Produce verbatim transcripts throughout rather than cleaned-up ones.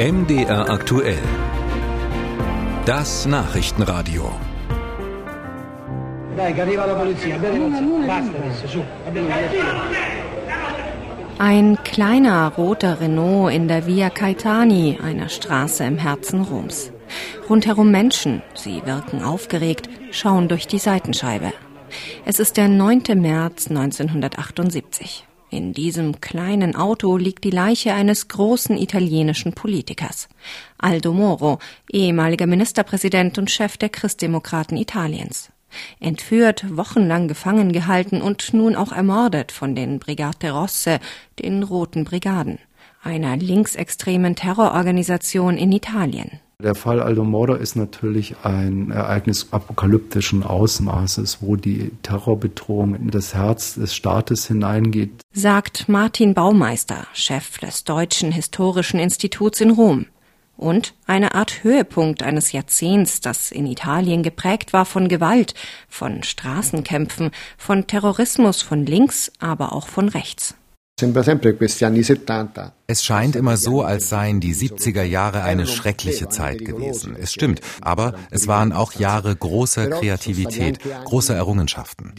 M D R aktuell. Das Nachrichtenradio. Ein kleiner roter Renault in der Via Caetani, einer Straße im Herzen Roms. Rundherum Menschen, sie wirken aufgeregt, schauen durch die Seitenscheibe. Es ist der neunter März neunzehnhundertachtundsiebzig. In diesem kleinen Auto liegt die Leiche eines großen italienischen Politikers. Aldo Moro, ehemaliger Ministerpräsident und Chef der Christdemokraten Italiens. Entführt, wochenlang gefangen gehalten und nun auch ermordet von den Brigate Rosse, den Roten Brigaden, einer linksextremen Terrororganisation in Italien. Der Fall Aldo Moro ist natürlich ein Ereignis apokalyptischen Ausmaßes, wo die Terrorbedrohung in das Herz des Staates hineingeht, sagt Martin Baumeister, Chef des Deutschen Historischen Instituts in Rom. Und eine Art Höhepunkt eines Jahrzehnts, das in Italien geprägt war von Gewalt, von Straßenkämpfen, von Terrorismus von links, aber auch von rechts. Es scheint immer so, als seien die siebziger Jahre eine schreckliche Zeit gewesen. Es stimmt, aber es waren auch Jahre großer Kreativität, großer Errungenschaften.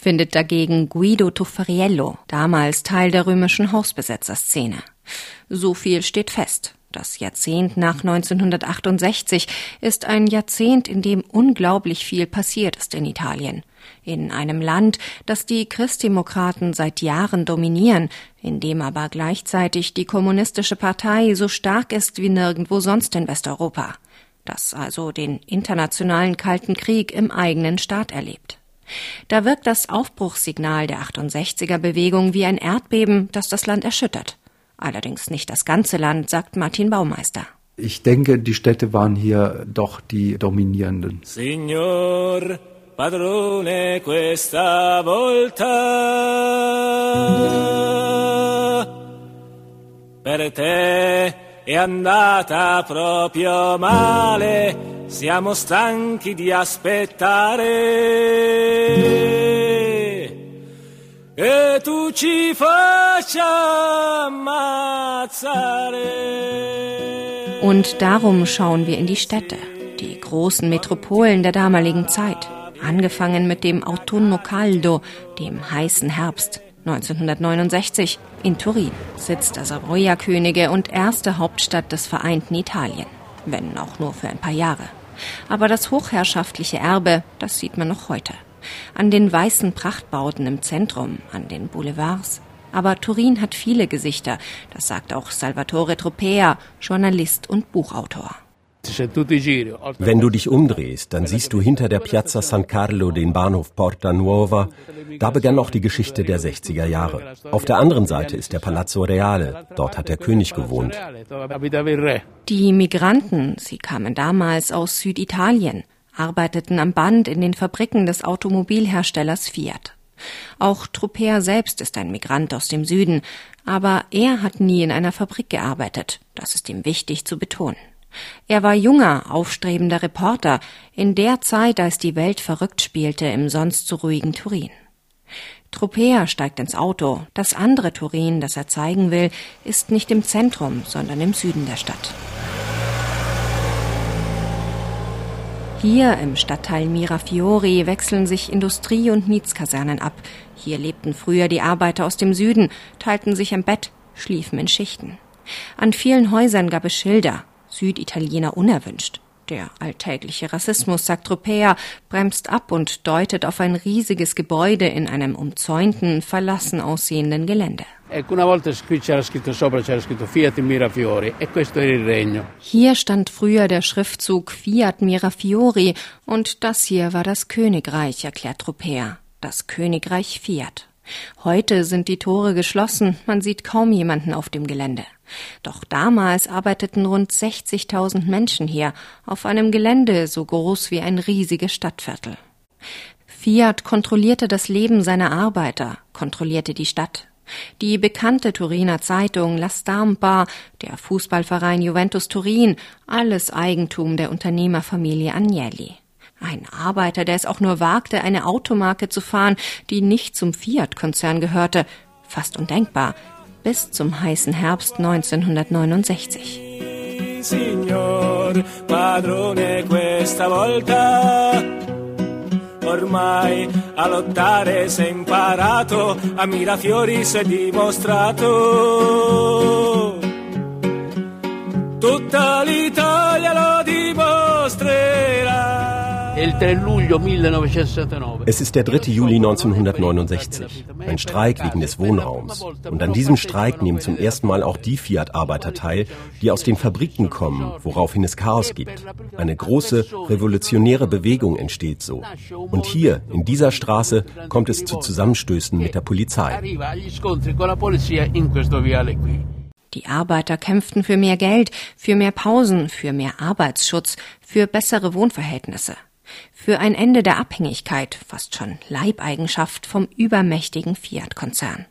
Findet dagegen Guido Tufariello, damals Teil der römischen Hausbesetzerszene. So viel steht fest. Das Jahrzehnt nach neunzehnhundertachtundsechzig ist ein Jahrzehnt, in dem unglaublich viel passiert ist in Italien. In einem Land, das die Christdemokraten seit Jahren dominieren, in dem aber gleichzeitig die kommunistische Partei so stark ist wie nirgendwo sonst in Westeuropa. Das also den internationalen Kalten Krieg im eigenen Staat erlebt. Da wirkt das Aufbruchssignal der achtundsechziger-Bewegung wie ein Erdbeben, das das Land erschüttert. Allerdings nicht das ganze Land, sagt Martin Baumeister. Ich denke, die Städte waren hier doch die dominierenden. Signor Padrone, questa volta per te è andata proprio male, siamo stanchi di aspettare che tu ci faccia ammazzare. Und darum schauen wir in die Städte, die großen Metropolen der damaligen Zeit. Angefangen mit dem Autunno Caldo, dem heißen Herbst, neunzehnhundertneunundsechzig in Turin, Sitz der Savoia-Könige und erste Hauptstadt des vereinten Italien, wenn auch nur für ein paar Jahre. Aber das hochherrschaftliche Erbe, das sieht man noch heute. An den weißen Prachtbauten im Zentrum, an den Boulevards. Aber Turin hat viele Gesichter, das sagt auch Salvatore Tropea, Journalist und Buchautor. Wenn du dich umdrehst, dann siehst du hinter der Piazza San Carlo den Bahnhof Porta Nuova. Da begann auch die Geschichte der sechziger Jahre. Auf der anderen Seite ist der Palazzo Reale. Dort hat der König gewohnt. Die Migranten, sie kamen damals aus Süditalien, arbeiteten am Band in den Fabriken des Automobilherstellers Fiat. Auch Tropea selbst ist ein Migrant aus dem Süden, aber er hat nie in einer Fabrik gearbeitet. Das ist ihm wichtig zu betonen. Er war junger, aufstrebender Reporter, in der Zeit, als die Welt verrückt spielte im sonst so ruhigen Turin. Tropea steigt ins Auto. Das andere Turin, das er zeigen will, ist nicht im Zentrum, sondern im Süden der Stadt. Hier im Stadtteil Mirafiori wechseln sich Industrie- und Mietskasernen ab. Hier lebten früher die Arbeiter aus dem Süden, teilten sich im Bett, schliefen in Schichten. An vielen Häusern gab es Schilder: Süditaliener unerwünscht. Der alltägliche Rassismus, sagt Tropea, bremst ab und deutet auf ein riesiges Gebäude in einem umzäunten, verlassen aussehenden Gelände. Hier stand früher der Schriftzug Fiat Mirafiori und das hier war das Königreich, erklärt Tropea. Das Königreich Fiat. Heute sind die Tore geschlossen, man sieht kaum jemanden auf dem Gelände. Doch damals arbeiteten rund sechzigtausend Menschen hier, auf einem Gelände so groß wie ein riesiges Stadtviertel. Fiat kontrollierte das Leben seiner Arbeiter, kontrollierte die Stadt. Die bekannte Turiner Zeitung La Stampa, der Fußballverein Juventus Turin, alles Eigentum der Unternehmerfamilie Agnelli. Ein Arbeiter, der es auch nur wagte, eine Automarke zu fahren, die nicht zum Fiat-Konzern gehörte. Fast undenkbar. bis zum heißen Herbst neunzehnhundertneunundsechzig. Signor padrone questa volta, ormai a lottare s'è imparato, a mirafiori s'è dimostrato, tutta l'Italia lo dimostrerà. Es ist der dritte Juli neunzehnhundertneunundsechzig, ein Streik wegen des Wohnraums. Und an diesem Streik nehmen zum ersten Mal auch die Fiat-Arbeiter teil, die aus den Fabriken kommen, woraufhin es Chaos gibt. Eine große, revolutionäre Bewegung entsteht so. Und hier, in dieser Straße, kommt es zu Zusammenstößen mit der Polizei. Die Arbeiter kämpften für mehr Geld, für mehr Pausen, für mehr Arbeitsschutz, für bessere Wohnverhältnisse, für ein Ende der Abhängigkeit, fast schon Leibeigenschaft vom übermächtigen Fiat-Konzern.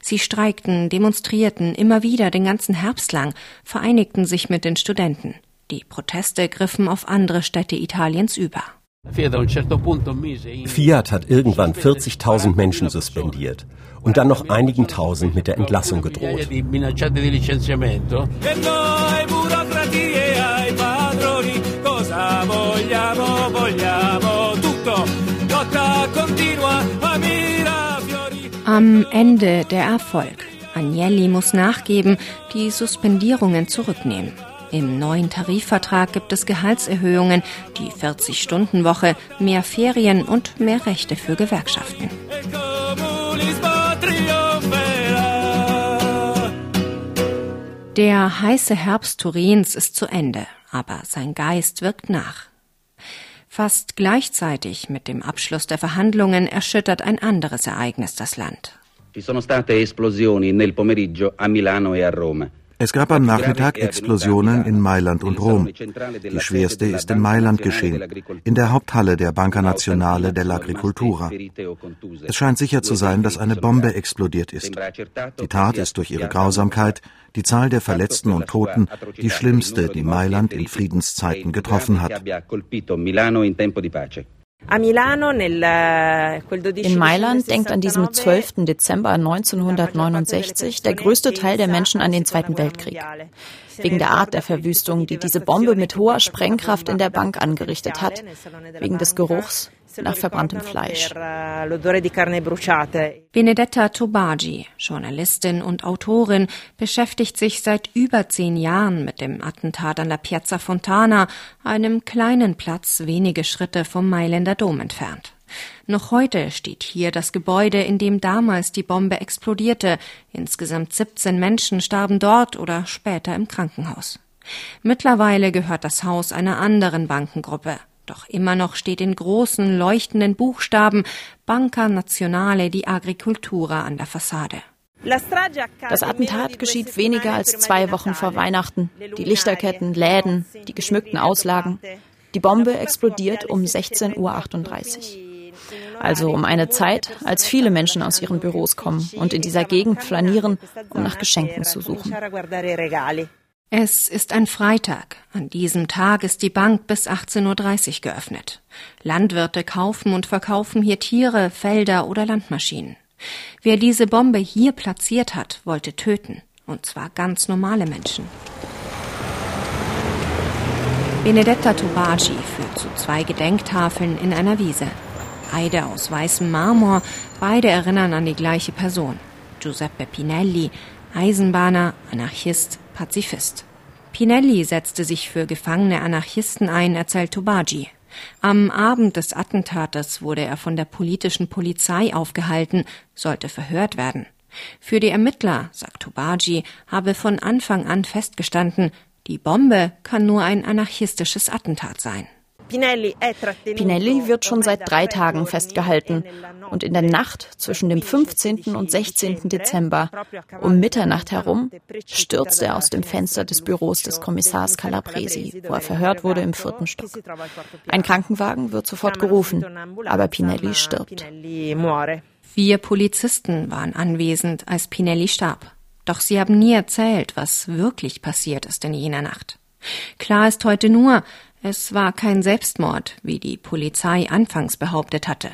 Sie streikten, demonstrierten immer wieder den ganzen Herbst lang, vereinigten sich mit den Studenten. Die Proteste griffen auf andere Städte Italiens über. Fiat hat irgendwann vierzigtausend Menschen suspendiert und dann noch einigen Tausend mit der Entlassung gedroht. Am Ende der Erfolg. Agnelli muss nachgeben, die Suspendierungen zurücknehmen. Im neuen Tarifvertrag gibt es Gehaltserhöhungen, die vierzig-Stunden-Woche, mehr Ferien und mehr Rechte für Gewerkschaften. Der heiße Herbst Turins ist zu Ende, aber sein Geist wirkt nach. Fast gleichzeitig mit dem Abschluss der Verhandlungen erschüttert ein anderes Ereignis das Land. Ci sono state esplosioni nel pomeriggio a Milano e a Roma. Es gab am Nachmittag Explosionen in Mailand und Rom. Die schwerste ist in Mailand geschehen, in der Haupthalle der Banca Nazionale dell'Agricoltura. Es scheint sicher zu sein, dass eine Bombe explodiert ist. Die Tat ist durch ihre Grausamkeit, die Zahl der Verletzten und Toten, die schlimmste, die Mailand in Friedenszeiten getroffen hat. In Mailand denkt an diesem zwölften Dezember neunzehnhundertneunundsechzig der größte Teil der Menschen an den Zweiten Weltkrieg. Wegen der Art der Verwüstung, die diese Bombe mit hoher Sprengkraft in der Bank angerichtet hat, wegen des Geruchs nach verbranntem Fleisch. Benedetta Tobagi, Journalistin und Autorin, beschäftigt sich seit über zehn Jahren mit dem Attentat an der Piazza Fontana, einem kleinen Platz wenige Schritte vom Mailänder Dom entfernt. Noch heute steht hier das Gebäude, in dem damals die Bombe explodierte. Insgesamt siebzehn Menschen starben dort oder später im Krankenhaus. Mittlerweile gehört das Haus einer anderen Bankengruppe. Doch immer noch steht in großen, leuchtenden Buchstaben Banca Nazionale di Agricoltura an der Fassade. Das Attentat geschieht weniger als zwei Wochen vor Weihnachten. Die Lichterketten, Läden, die geschmückten Auslagen. Die Bombe explodiert um sechzehn Uhr achtunddreißig. Also um eine Zeit, als viele Menschen aus ihren Büros kommen und in dieser Gegend flanieren, um nach Geschenken zu suchen. Es ist ein Freitag. An diesem Tag ist die Bank bis achtzehn Uhr dreißig geöffnet. Landwirte kaufen und verkaufen hier Tiere, Felder oder Landmaschinen. Wer diese Bombe hier platziert hat, wollte töten. Und zwar ganz normale Menschen. Benedetta Tobagi führt zu zwei Gedenktafeln in einer Wiese. Beide aus weißem Marmor, beide erinnern an die gleiche Person. Giuseppe Pinelli, Eisenbahner, Anarchist, Pazifist. Pinelli setzte sich für gefangene Anarchisten ein, erzählt Tobagi. Am Abend des Attentates wurde er von der politischen Polizei aufgehalten, sollte verhört werden. Für die Ermittler, sagt Tobagi, habe von Anfang an festgestanden, die Bombe kann nur ein anarchistisches Attentat sein. Pinelli wird schon seit drei Tagen festgehalten und in der Nacht zwischen dem fünfzehnten und sechzehnten Dezember um Mitternacht herum stürzt er aus dem Fenster des Büros des Kommissars Calabresi, wo er verhört wurde im vierten Stock. Ein Krankenwagen wird sofort gerufen, aber Pinelli stirbt. Vier Polizisten waren anwesend, als Pinelli starb. Doch sie haben nie erzählt, was wirklich passiert ist in jener Nacht. Klar ist heute nur, es war kein Selbstmord, wie die Polizei anfangs behauptet hatte.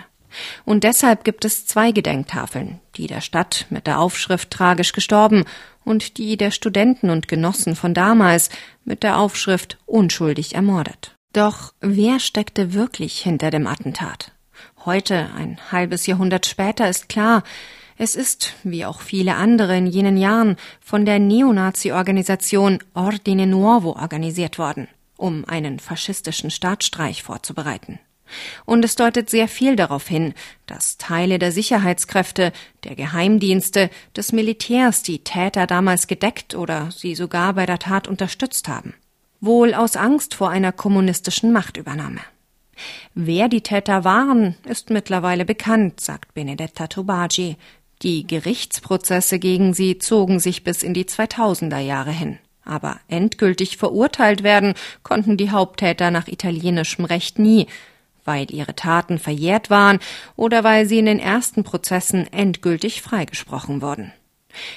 Und deshalb gibt es zwei Gedenktafeln, die der Stadt mit der Aufschrift »Tragisch gestorben« und die der Studenten und Genossen von damals mit der Aufschrift »Unschuldig ermordet«. Doch wer steckte wirklich hinter dem Attentat? Heute, ein halbes Jahrhundert später, ist klar, es ist, wie auch viele andere in jenen Jahren, von der Neonazi-Organisation Ordine Nuovo organisiert worden, um einen faschistischen Staatsstreich vorzubereiten. Und es deutet sehr viel darauf hin, dass Teile der Sicherheitskräfte, der Geheimdienste, des Militärs die Täter damals gedeckt oder sie sogar bei der Tat unterstützt haben. Wohl aus Angst vor einer kommunistischen Machtübernahme. Wer die Täter waren, ist mittlerweile bekannt, sagt Benedetta Tobagi. Die Gerichtsprozesse gegen sie zogen sich bis in die zweitausender Jahre hin. Aber endgültig verurteilt werden konnten die Haupttäter nach italienischem Recht nie, weil ihre Taten verjährt waren oder weil sie in den ersten Prozessen endgültig freigesprochen wurden.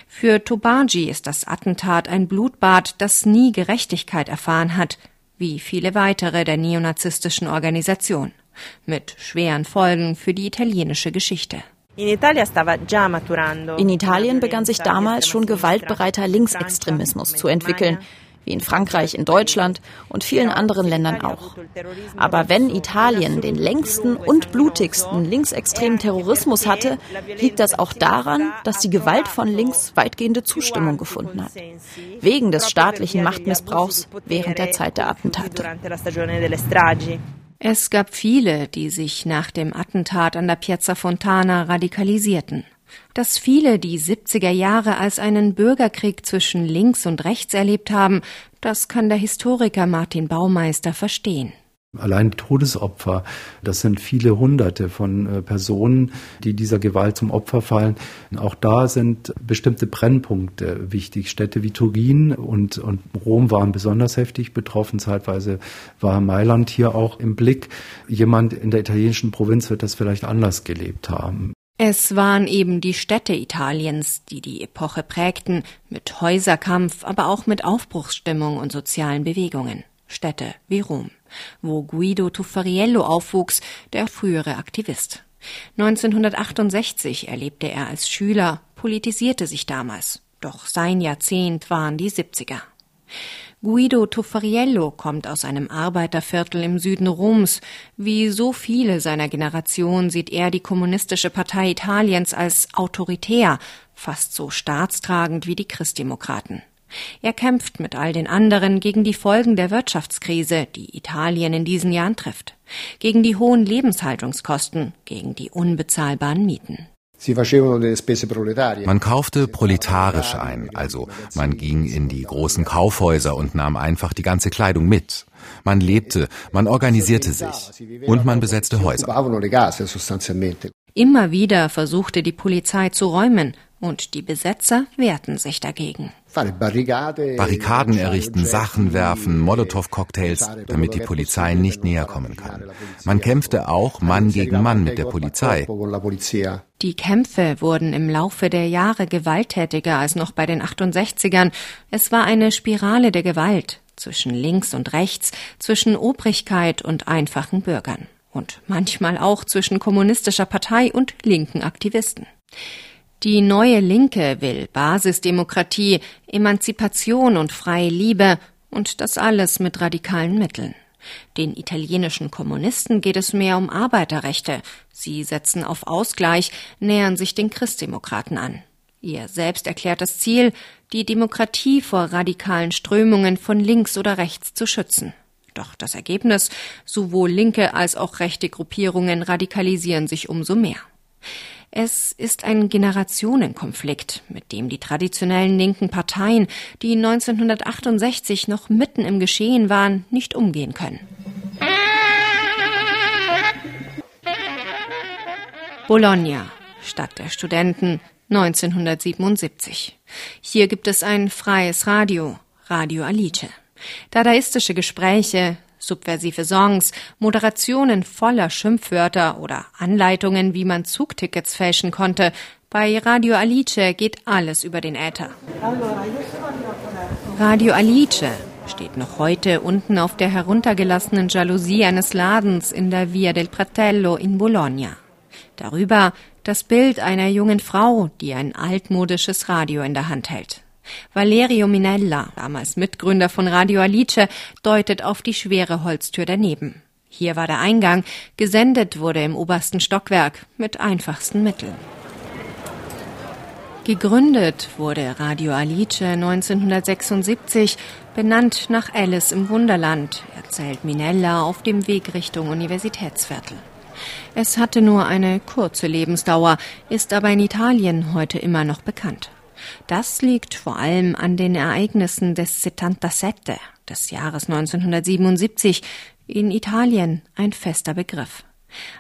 Für Tobagi ist das Attentat ein Blutbad, das nie Gerechtigkeit erfahren hat, wie viele weitere der neonazistischen Organisation, mit schweren Folgen für die italienische Geschichte. In Italien begann sich damals schon gewaltbereiter Linksextremismus zu entwickeln, wie in Frankreich, in Deutschland und vielen anderen Ländern auch. Aber wenn Italien den längsten und blutigsten linksextremen Terrorismus hatte, liegt das auch daran, dass die Gewalt von links weitgehende Zustimmung gefunden hat, wegen des staatlichen Machtmissbrauchs während der Zeit der Attentate. Es gab viele, die sich nach dem Attentat an der Piazza Fontana radikalisierten. Dass viele die siebziger Jahre als einen Bürgerkrieg zwischen links und rechts erlebt haben, das kann der Historiker Martin Baumeister verstehen. Allein Todesopfer, das sind viele Hunderte von Personen, die dieser Gewalt zum Opfer fallen. Auch da sind bestimmte Brennpunkte wichtig. Städte wie Turin und, und Rom waren besonders heftig betroffen. Zeitweise war Mailand hier auch im Blick. Jemand in der italienischen Provinz wird das vielleicht anders gelebt haben. Es waren eben die Städte Italiens, die die Epoche prägten, mit Häuserkampf, aber auch mit Aufbruchsstimmung und sozialen Bewegungen. Städte wie Rom, wo Guido Tufariello aufwuchs, der frühere Aktivist. neunzehnhundertachtundsechzig erlebte er als Schüler, politisierte sich damals. Doch sein Jahrzehnt waren die siebziger. Guido Tufariello kommt aus einem Arbeiterviertel im Süden Roms. Wie so viele seiner Generation sieht er die Kommunistische Partei Italiens als autoritär, fast so staatstragend wie die Christdemokraten. Er kämpft mit all den anderen gegen die Folgen der Wirtschaftskrise, die Italien in diesen Jahren trifft, gegen die hohen Lebenshaltungskosten, gegen die unbezahlbaren Mieten. Man kaufte proletarisch ein, also man ging in die großen Kaufhäuser und nahm einfach die ganze Kleidung mit. Man lebte, man organisierte sich und man besetzte Häuser. Immer wieder versuchte die Polizei zu räumen und die Besetzer wehrten sich dagegen. Barrikaden errichten, Sachen werfen, Molotow-Cocktails, damit die Polizei nicht näher kommen kann. Man kämpfte auch Mann gegen Mann mit der Polizei. Die Kämpfe wurden im Laufe der Jahre gewalttätiger als noch bei den achtundsechzigern. Es war eine Spirale der Gewalt zwischen links und rechts, zwischen Obrigkeit und einfachen Bürgern und manchmal auch zwischen kommunistischer Partei und linken Aktivisten. Die neue Linke will Basisdemokratie, Emanzipation und freie Liebe und das alles mit radikalen Mitteln. Den italienischen Kommunisten geht es mehr um Arbeiterrechte. Sie setzen auf Ausgleich, nähern sich den Christdemokraten an. Ihr selbst erklärtes Ziel, die Demokratie vor radikalen Strömungen von links oder rechts zu schützen. Doch das Ergebnis, sowohl linke als auch rechte Gruppierungen radikalisieren sich umso mehr. Es ist ein Generationenkonflikt, mit dem die traditionellen linken Parteien, die neunzehnhundertachtundsechzig noch mitten im Geschehen waren, nicht umgehen können. Bologna, Stadt der Studenten, neunzehnhundertsiebenundsiebzig. Hier gibt es ein freies Radio, Radio Alice. Dadaistische Gespräche, subversive Songs, Moderationen voller Schimpfwörter oder Anleitungen, wie man Zugtickets fälschen konnte. Bei Radio Alice geht alles über den Äther. Radio Alice steht noch heute unten auf der heruntergelassenen Jalousie eines Ladens in der Via del Pratello in Bologna. Darüber das Bild einer jungen Frau, die ein altmodisches Radio in der Hand hält. Valerio Minella, damals Mitgründer von Radio Alice, deutet auf die schwere Holztür daneben. Hier war der Eingang, gesendet wurde im obersten Stockwerk mit einfachsten Mitteln. Gegründet wurde Radio Alice neunzehnhundertsechsundsiebzig, benannt nach Alice im Wunderland, erzählt Minella auf dem Weg Richtung Universitätsviertel. Es hatte nur eine kurze Lebensdauer, ist aber in Italien heute immer noch bekannt. Das liegt vor allem an den Ereignissen des Settanta Sette, des Jahres neunzehnhundertsiebenundsiebzig, in Italien ein fester Begriff.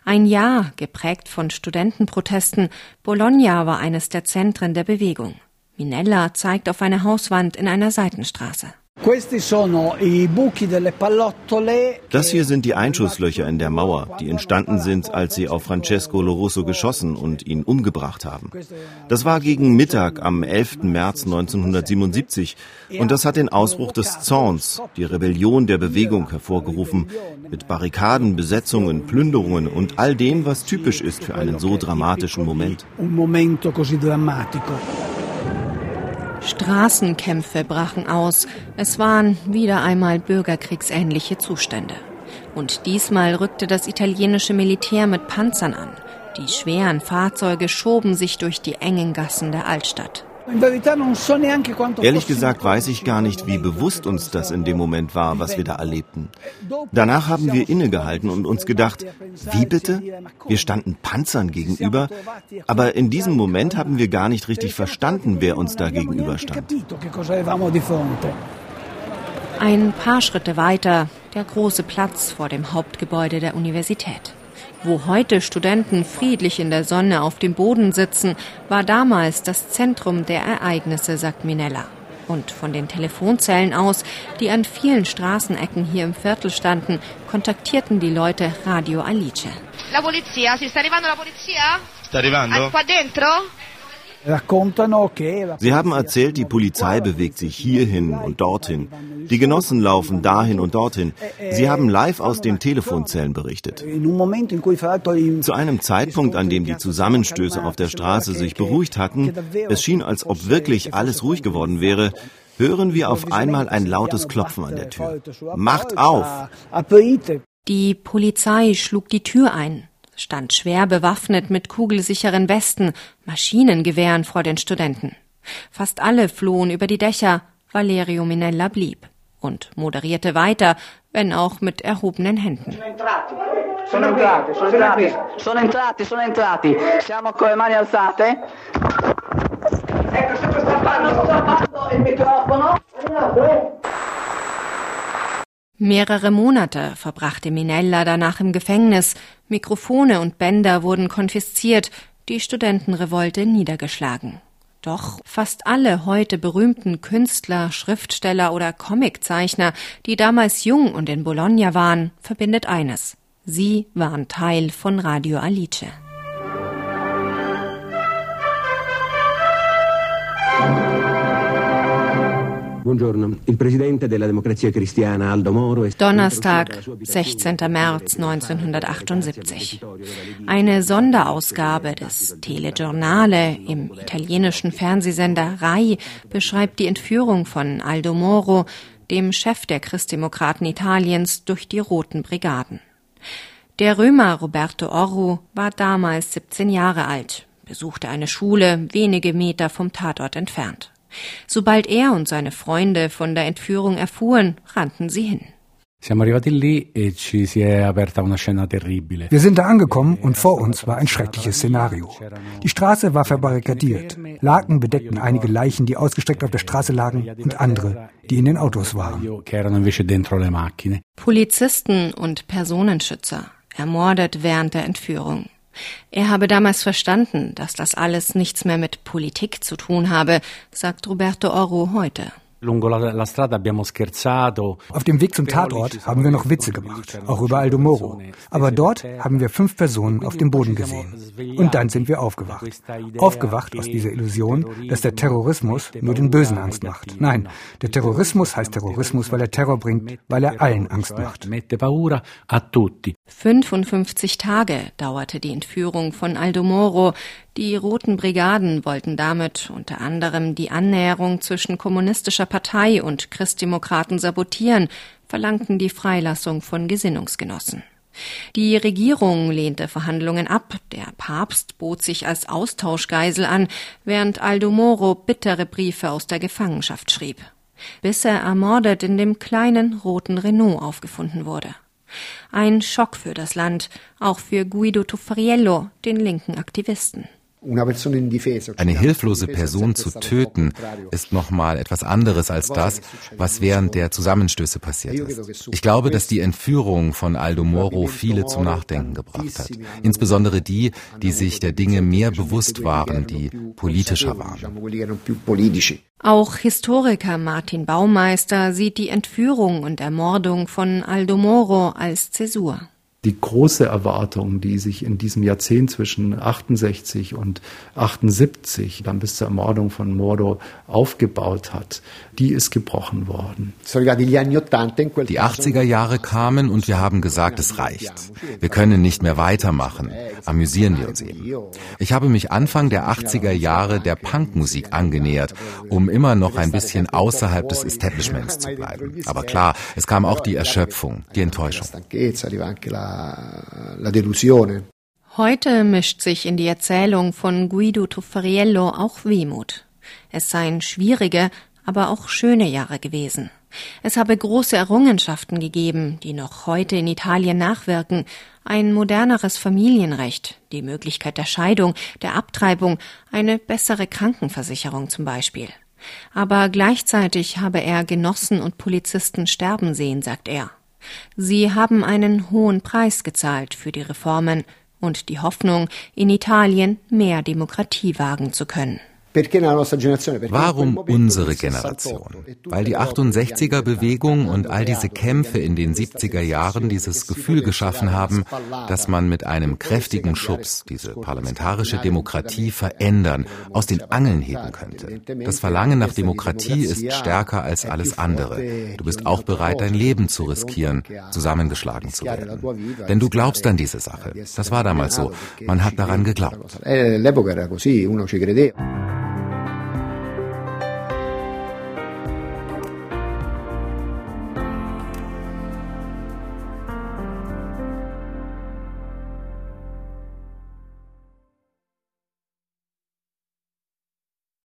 Ein Jahr geprägt von Studentenprotesten, Bologna war eines der Zentren der Bewegung. Minella zeigt auf eine Hauswand in einer Seitenstraße. Das hier sind die Einschusslöcher in der Mauer, die entstanden sind, als sie auf Francesco Lorusso geschossen und ihn umgebracht haben. Das war gegen Mittag am elften März neunzehnhundertsiebenundsiebzig und das hat den Ausbruch des Zorns, die Rebellion der Bewegung hervorgerufen, mit Barrikaden, Besetzungen, Plünderungen und all dem, was typisch ist für einen so dramatischen Moment. Straßenkämpfe brachen aus. Es waren wieder einmal bürgerkriegsähnliche Zustände. Und diesmal rückte das italienische Militär mit Panzern an. Die schweren Fahrzeuge schoben sich durch die engen Gassen der Altstadt. Ehrlich gesagt weiß ich gar nicht, wie bewusst uns das in dem Moment war, was wir da erlebten. Danach haben wir innegehalten und uns gedacht, wie bitte? Wir standen Panzern gegenüber, aber in diesem Moment haben wir gar nicht richtig verstanden, wer uns da gegenüberstand. Ein paar Schritte weiter, der große Platz vor dem Hauptgebäude der Universität. Wo heute Studenten friedlich in der Sonne auf dem Boden sitzen, war damals das Zentrum der Ereignisse, sagt Minella. Und von den Telefonzellen aus, die an vielen Straßenecken hier im Viertel standen, kontaktierten die Leute Radio Alice. La polizia, si sta arrivando la polizia? Sta arrivando? Qua dentro? Sie haben erzählt, die Polizei bewegt sich hierhin und dorthin. Die Genossen laufen dahin und dorthin. Sie haben live aus den Telefonzellen berichtet. Zu einem Zeitpunkt, an dem die Zusammenstöße auf der Straße sich beruhigt hatten, es schien, als ob wirklich alles ruhig geworden wäre, hören wir auf einmal ein lautes Klopfen an der Tür. Macht auf! Die Polizei schlug die Tür ein. Stand schwer bewaffnet mit kugelsicheren Westen, Maschinengewehren vor den Studenten. Fast alle flohen über die Dächer, Valerio Minella blieb und moderierte weiter, wenn auch mit erhobenen Händen. Mehrere Monate verbrachte Minella danach im Gefängnis. Mikrofone und Bänder wurden konfisziert, die Studentenrevolte niedergeschlagen. Doch fast alle heute berühmten Künstler, Schriftsteller oder Comiczeichner, die damals jung und in Bologna waren, verbindet eines: Sie waren Teil von Radio Alice. Donnerstag, sechzehnten März neunzehnhundertachtundsiebzig. Eine Sonderausgabe des Telegiornale im italienischen Fernsehsender R A I beschreibt die Entführung von Aldo Moro, dem Chef der Christdemokraten Italiens, durch die Roten Brigaden. Der Römer Roberto Orru war damals siebzehn Jahre alt, besuchte eine Schule wenige Meter vom Tatort entfernt. Sobald er und seine Freunde von der Entführung erfuhren, rannten sie hin. Wir sind da angekommen und vor uns war ein schreckliches Szenario. Die Straße war verbarrikadiert. Laken bedeckten einige Leichen, die ausgestreckt auf der Straße lagen, und andere, die in den Autos waren. Polizisten und Personenschützer, ermordet während der Entführung. Er habe damals verstanden, dass das alles nichts mehr mit Politik zu tun habe, sagt Roberto Orru heute. Lungo la, la strada abbiamo scherzato. Auf dem Weg zum Tatort haben wir noch Witze gemacht, auch über Aldo Moro. Aber dort haben wir fünf Personen auf dem Boden gesehen. Und dann sind wir aufgewacht. Aufgewacht aus dieser Illusion, dass der Terrorismus nur den Bösen Angst macht. Nein, der Terrorismus heißt Terrorismus, weil er Terror bringt, weil er allen Angst macht. fünfundfünfzig Tage dauerte die Entführung von Aldo Moro. Die Roten Brigaden wollten damit unter anderem die Annäherung zwischen kommunistischer Partei und Christdemokraten sabotieren, verlangten die Freilassung von Gesinnungsgenossen. Die Regierung lehnte Verhandlungen ab, der Papst bot sich als Austauschgeisel an, während Aldo Moro bittere Briefe aus der Gefangenschaft schrieb, bis er ermordet in dem kleinen roten Renault aufgefunden wurde. Ein Schock für das Land, auch für Guido Tufariello, den linken Aktivisten. Eine hilflose Person zu töten, ist nochmal etwas anderes als das, was während der Zusammenstöße passiert ist. Ich glaube, dass die Entführung von Aldo Moro viele zum Nachdenken gebracht hat. Insbesondere die, die sich der Dinge mehr bewusst waren, die politischer waren. Auch Historiker Martin Baumeister sieht die Entführung und Ermordung von Aldo Moro als Zäsur. Die große Erwartung, die sich in diesem Jahrzehnt zwischen achtundsechzig und achtundsiebzig dann bis zur Ermordung von Moro aufgebaut hat, die ist gebrochen worden. Die achtziger Jahre kamen und wir haben gesagt, es reicht. Wir können nicht mehr weitermachen. Amüsieren wir uns eben. Ich habe mich Anfang der achtziger Jahre der Punkmusik angenähert, um immer noch ein bisschen außerhalb des Establishments zu bleiben. Aber klar, es kam auch die Erschöpfung, die Enttäuschung. Heute mischt sich in die Erzählung von Guido Tufariello auch Wehmut. Es seien schwierige, aber auch schöne Jahre gewesen. Es habe große Errungenschaften gegeben, die noch heute in Italien nachwirken. Ein moderneres Familienrecht, die Möglichkeit der Scheidung, der Abtreibung, eine bessere Krankenversicherung zum Beispiel. Aber gleichzeitig habe er Genossen und Polizisten sterben sehen, sagt er. Sie haben einen hohen Preis gezahlt für die Reformen und die Hoffnung, in Italien mehr Demokratie wagen zu können. Warum unsere Generation? Weil die achtundsechziger-Bewegung und all diese Kämpfe in den siebziger Jahren dieses Gefühl geschaffen haben, dass man mit einem kräftigen Schubs diese parlamentarische Demokratie verändern, aus den Angeln heben könnte. Das Verlangen nach Demokratie ist stärker als alles andere. Du bist auch bereit, dein Leben zu riskieren, zusammengeschlagen zu werden. Denn du glaubst an diese Sache. Das war damals so. Man hat daran geglaubt.